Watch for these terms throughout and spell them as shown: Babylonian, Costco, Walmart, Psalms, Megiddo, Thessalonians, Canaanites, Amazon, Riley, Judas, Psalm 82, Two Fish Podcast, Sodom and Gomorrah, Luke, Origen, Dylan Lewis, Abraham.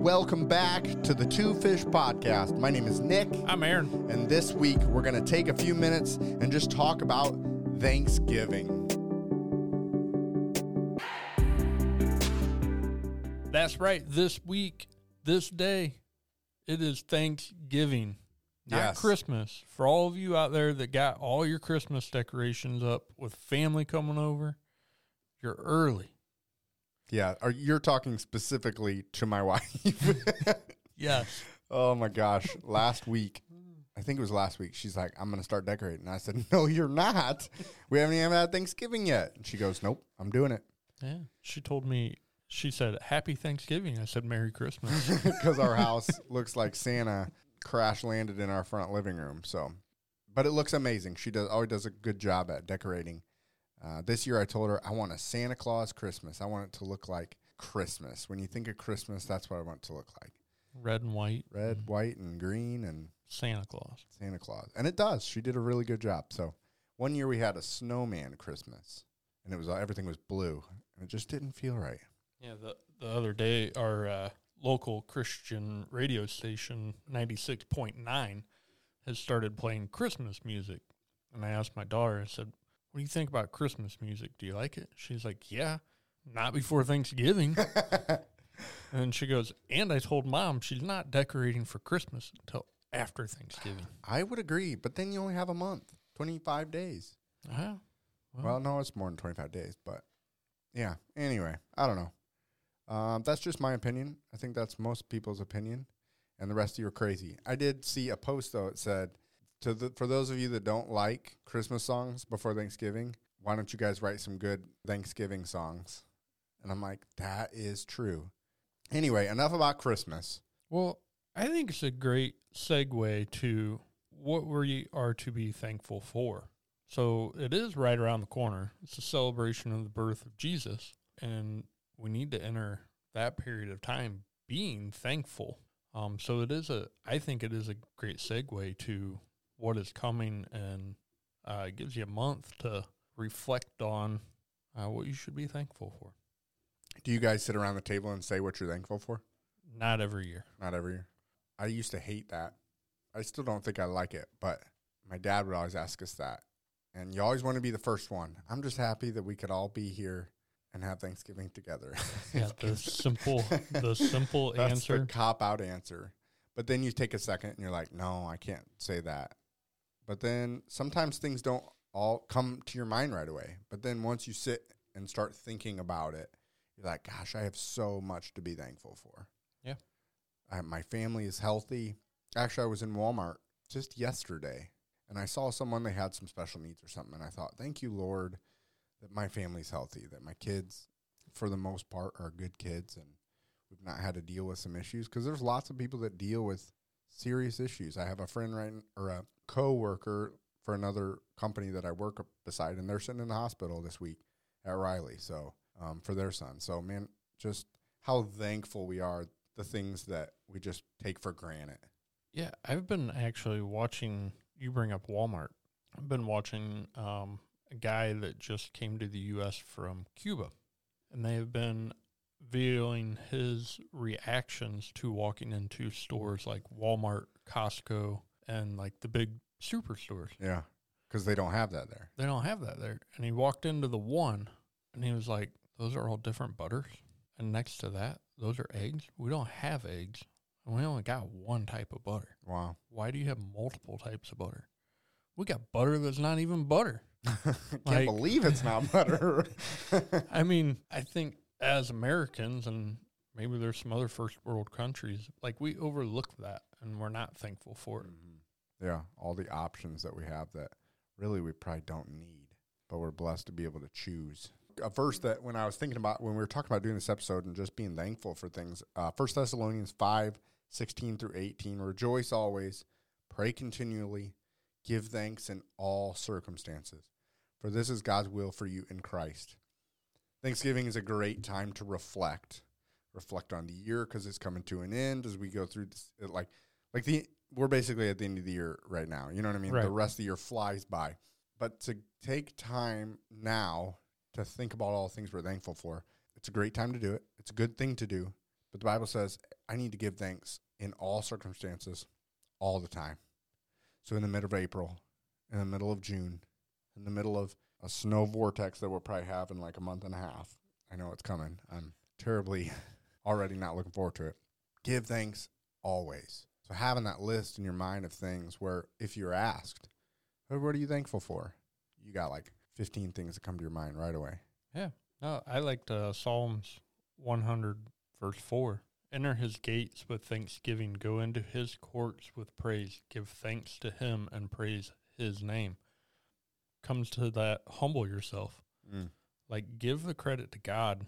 Welcome back to the Two Fish Podcast. My name is Nick. I'm Aaron. And this week, we're going to take a few minutes and just talk about Thanksgiving. That's right. This week, this day, it is Thanksgiving. Not Christmas. For all of you out there that got all your Christmas decorations up with family coming over, you're early. Yeah, you're talking specifically to my wife. Yes. Oh, my gosh. Last week, I think it was last week, she's like, I'm going to start decorating. And I said, no, you're not. We haven't even had Thanksgiving yet. And she goes, nope, I'm doing it. Yeah. She told me, she said, happy Thanksgiving. I said, Merry Christmas. Because our house looks like Santa crash landed in our front living room. So, but it looks amazing. She always does a good job at decorating. This year I told her I want a Santa Claus Christmas. I want it to look like Christmas. When you think of Christmas, that's what I want it to look like. Red and white. Red, white, and green, and Santa Claus. Santa Claus. And it does. She did a really good job. So one year we had a snowman Christmas, and it was everything was blue, and it just didn't feel right. Yeah, the other day our local Christian radio station, 96.9, has started playing Christmas music. And I asked my daughter, I said, what do you think about Christmas music? Do you like it? She's like, yeah, not before Thanksgiving. And she goes, and I told Mom she's not decorating for Christmas until after Thanksgiving. I would agree, but then you only have a month, 25 days. Uh-huh. Well, no, it's more than 25 days, but yeah. Anyway, I don't know. That's just my opinion. I think that's most people's opinion, and the rest of you are crazy. I did see a post, though. It said, for those of you that don't like Christmas songs before Thanksgiving, why don't you guys write some good Thanksgiving songs? And I'm like, that is true. Anyway, enough about Christmas. Well, I think it's a great segue to what we are to be thankful for. So it is right around the corner. It's a celebration of the birth of Jesus, and we need to enter that period of time being thankful. So it is I think it is a great segue to what is coming, and it gives you a month to reflect on what you should be thankful for. Do you guys sit around the table and say what you're thankful for? Not every year. Not every year. I used to hate that. I still don't think I like it, but my dad would always ask us that. And you always want to be the first one. I'm just happy that we could all be here and have Thanksgiving together. Yeah, the simple that's answer. That's the cop-out answer. But then you take a second and you're like, no, I can't say that. But then sometimes things don't all come to your mind right away. But then once you sit and start thinking about it, you're like, gosh, I have so much to be thankful for. Yeah. My family is healthy. Actually, I was in Walmart just yesterday, and I saw someone, they had some special needs or something, and I thought, thank you, Lord, that my family's healthy, that my kids, for the most part, are good kids, and we've not had to deal with some issues, because there's lots of people that deal with serious issues. I have a friend or a co-worker for another company that I work beside, and they're sitting in the hospital this week at Riley, so for their son. So, man, just how thankful we are, the things that we just take for granted. Yeah, I've been actually watching, you bring up Walmart. I've been watching a guy that just came to the U.S. from Cuba, and they have been videoing his reactions to walking into stores like Walmart, Costco, and like the big superstores. Yeah, because they don't have that there. They don't have that there. And he walked into the one, and he was like, those are all different butters. And next to that, those are eggs. We don't have eggs. And we only got one type of butter. Wow. Why do you have multiple types of butter? We got butter that's not even butter. I can't believe it's not butter. I mean, I think as Americans, and maybe there's some other first world countries, like we overlook that, and we're not thankful for it. Mm-hmm. Yeah, all the options that we have that really we probably don't need, but we're blessed to be able to choose. A verse that when I was thinking about, when we were talking about doing this episode and just being thankful for things, 1 Thessalonians 5:16 through 18, rejoice always, pray continually, give thanks in all circumstances, for this is God's will for you in Christ. Thanksgiving is a great time to reflect on the year, because it's coming to an end as we go through this, we're basically at the end of the year right now. You know what I mean? Right. The rest of the year flies by. But to take time now to think about all the things we're thankful for, it's a great time to do it. It's a good thing to do. But the Bible says I need to give thanks in all circumstances, all the time. So in the middle of April, in the middle of June, in the middle of a snow vortex that we'll probably have in like a month and a half. I know it's coming. I'm terribly already not looking forward to it. Give thanks always. So having that list in your mind of things where if you're asked, hey, what are you thankful for? You got like 15 things that come to your mind right away. Yeah. No, I liked Psalms 100 verse 4. Enter his gates with thanksgiving. Go into his courts with praise. Give thanks to him and praise his name. Comes to that, humble yourself. Mm. Like, give the credit to God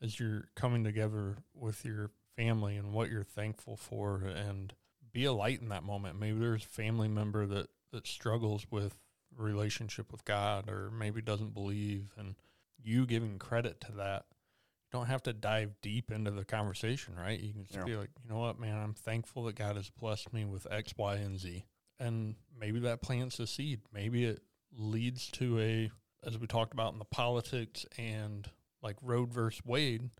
as you're coming together with your family and what you're thankful for, and be a light in that moment. Maybe there's a family member that struggles with relationship with God, or maybe doesn't believe, and you giving credit to that. You don't have to dive deep into the conversation, right? You can just be like, you know what, man, I'm thankful that God has blessed me with X, Y, and Z. And maybe that plants a seed. Maybe it leads to as we talked about in the politics and like Roe versus Wade,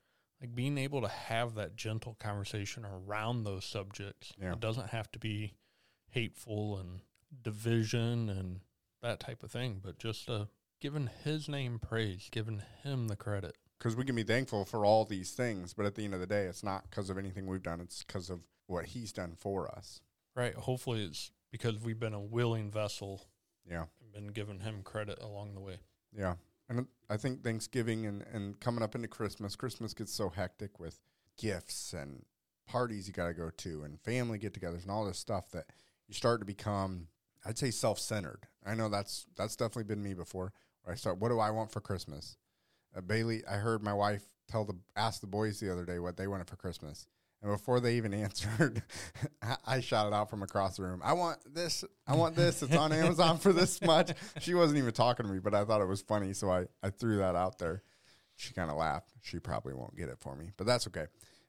like being able to have that gentle conversation around those subjects. Yeah. It doesn't have to be hateful and division and that type of thing, but just giving his name praise, giving him the credit. Because we can be thankful for all these things, but at the end of the day, it's not because of anything we've done. It's because of what he's done for us. Right. Hopefully it's because we've been a willing vessel. Yeah. And giving him credit along the way. Yeah. And I think Thanksgiving and coming up into Christmas gets so hectic with gifts and parties you got to go to and family get-togethers and all this stuff that you start to become, I'd say, self-centered. I know that's definitely been me before, where I start, what do I want for Christmas? Bailey, I heard my wife ask the boys the other day what they wanted for Christmas. And before they even answered, I shouted out from across the room, I want this. It's on Amazon for this much. She wasn't even talking to me, but I thought it was funny, so I threw that out there. She kind of laughed. She probably won't get it for me, but that's okay.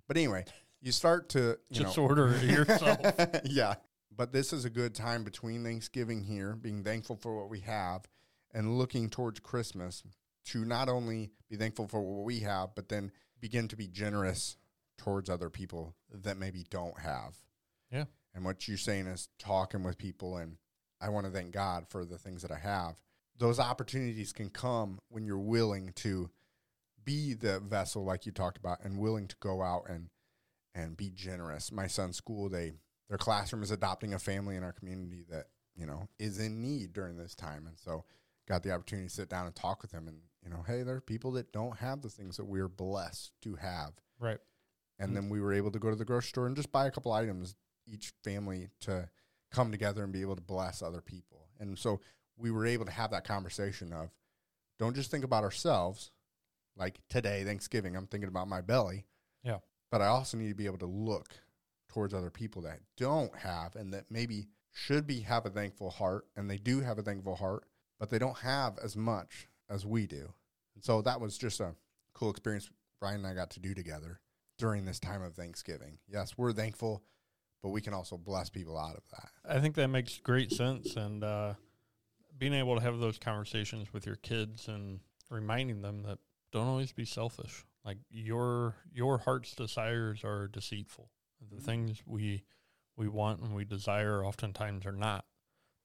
But anyway, you start to, just order it yourself. Yeah. But this is a good time between Thanksgiving here, being thankful for what we have, and looking towards Christmas to not only be thankful for what we have, but then begin to be generous towards other people that maybe don't have. Yeah. And what you're saying is talking with people, and I want to thank God for the things that I have. Those opportunities can come when you're willing to be the vessel like you talked about and willing to go out and be generous. My son's school, their classroom is adopting a family in our community that, is in need during this time. And so got the opportunity to sit down and talk with them and, hey, there are people that don't have the things that we're blessed to have. Right. And then we were able to go to the grocery store and just buy a couple items, each family, to come together and be able to bless other people. And so we were able to have that conversation of, don't just think about ourselves, like today, Thanksgiving, I'm thinking about my belly. Yeah. But I also need to be able to look towards other people that don't have, and that maybe have a thankful heart, and they do have a thankful heart, but they don't have as much as we do. And so that was just a cool experience Brian and I got to do together during this time of Thanksgiving. Yes, we're thankful, but we can also bless people out of that. I think that makes great sense. And being able to have those conversations with your kids and reminding them that don't always be selfish. Like your heart's desires are deceitful. The things we want and we desire oftentimes are not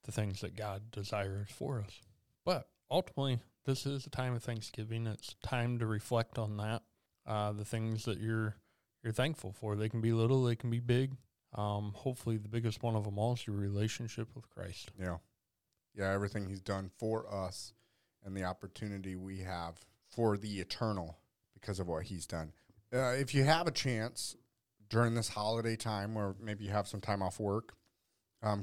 the things that God desires for us. But ultimately, this is a time of Thanksgiving. It's time to reflect on that. The things that you're thankful for. They can be little, they can be big. Hopefully the biggest one of them all is your relationship with Christ. Yeah. Yeah, everything he's done for us and the opportunity we have for the eternal because of what he's done. If you have a chance during this holiday time where maybe you have some time off work,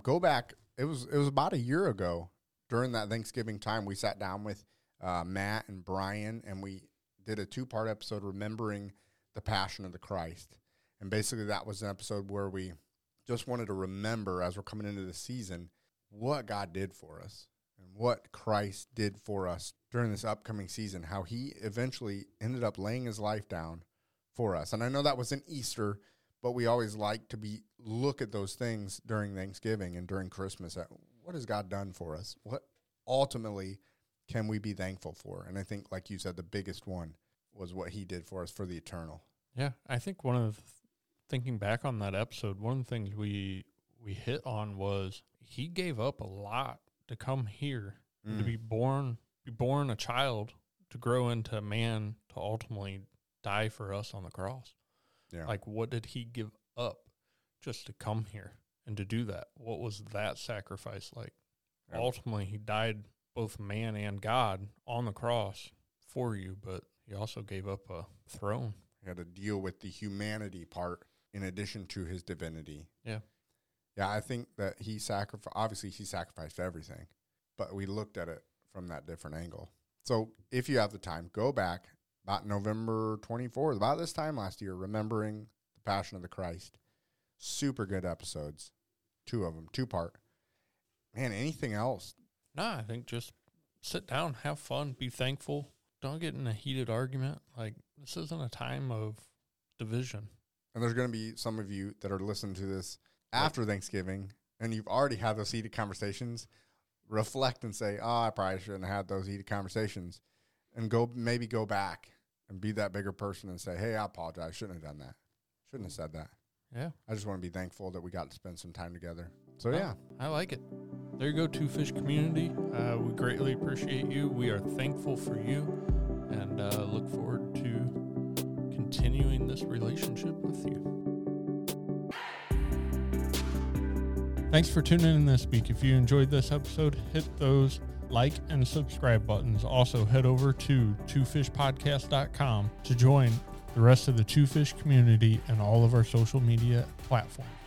go back. It was about a year ago during that Thanksgiving time we sat down with Matt and Brian, and we did a two-part episode remembering the Passion of the Christ. And basically that was an episode where we just wanted to remember, as we're coming into the season, what God did for us and what Christ did for us during this upcoming season, how he eventually ended up laying his life down for us. And I know that was in Easter, but we always like to look at those things during Thanksgiving and during Christmas. What has God done for us? What ultimately can we be thankful for? And I think, like you said, the biggest one was what he did for us for the eternal. Yeah. I think one of the thinking back on that episode, one of the things we hit on was he gave up a lot to come here, to be born a child, to grow into a man, to ultimately die for us on the cross. Yeah. Like, what did he give up just to come here and to do that? What was that sacrifice like? Yeah. Ultimately, he died both man and God on the cross for you, but he also gave up a throne. He had to deal with the humanity part in addition to his divinity. Yeah. Yeah, I think that he sacrificed, obviously he sacrificed everything, but we looked at it from that different angle. So if you have the time, go back about November 24th, about this time last year, Remembering the Passion of the Christ. Super good episodes, two of them, two-part. Man, anything else? Nah, I think just sit down, have fun, be thankful. Don't get in a heated argument. Like, this isn't a time of division. And there's going to be some of you that are listening to this after Thanksgiving, and you've already had those heated conversations. Reflect and say, oh, I probably shouldn't have had those heated conversations. And go back and be that bigger person and say, hey, I apologize. I shouldn't have done that. Shouldn't have said that. Yeah. I just want to be thankful that we got to spend some time together. So, yeah. I like it. There you go, Two Fish community. We greatly appreciate you. We are thankful for you and look forward to continuing this relationship with you. Thanks for tuning in this week. If you enjoyed this episode, hit those like and subscribe buttons. Also, head over to twofishpodcast.com to join the rest of the Two Fish community and all of our social media platforms.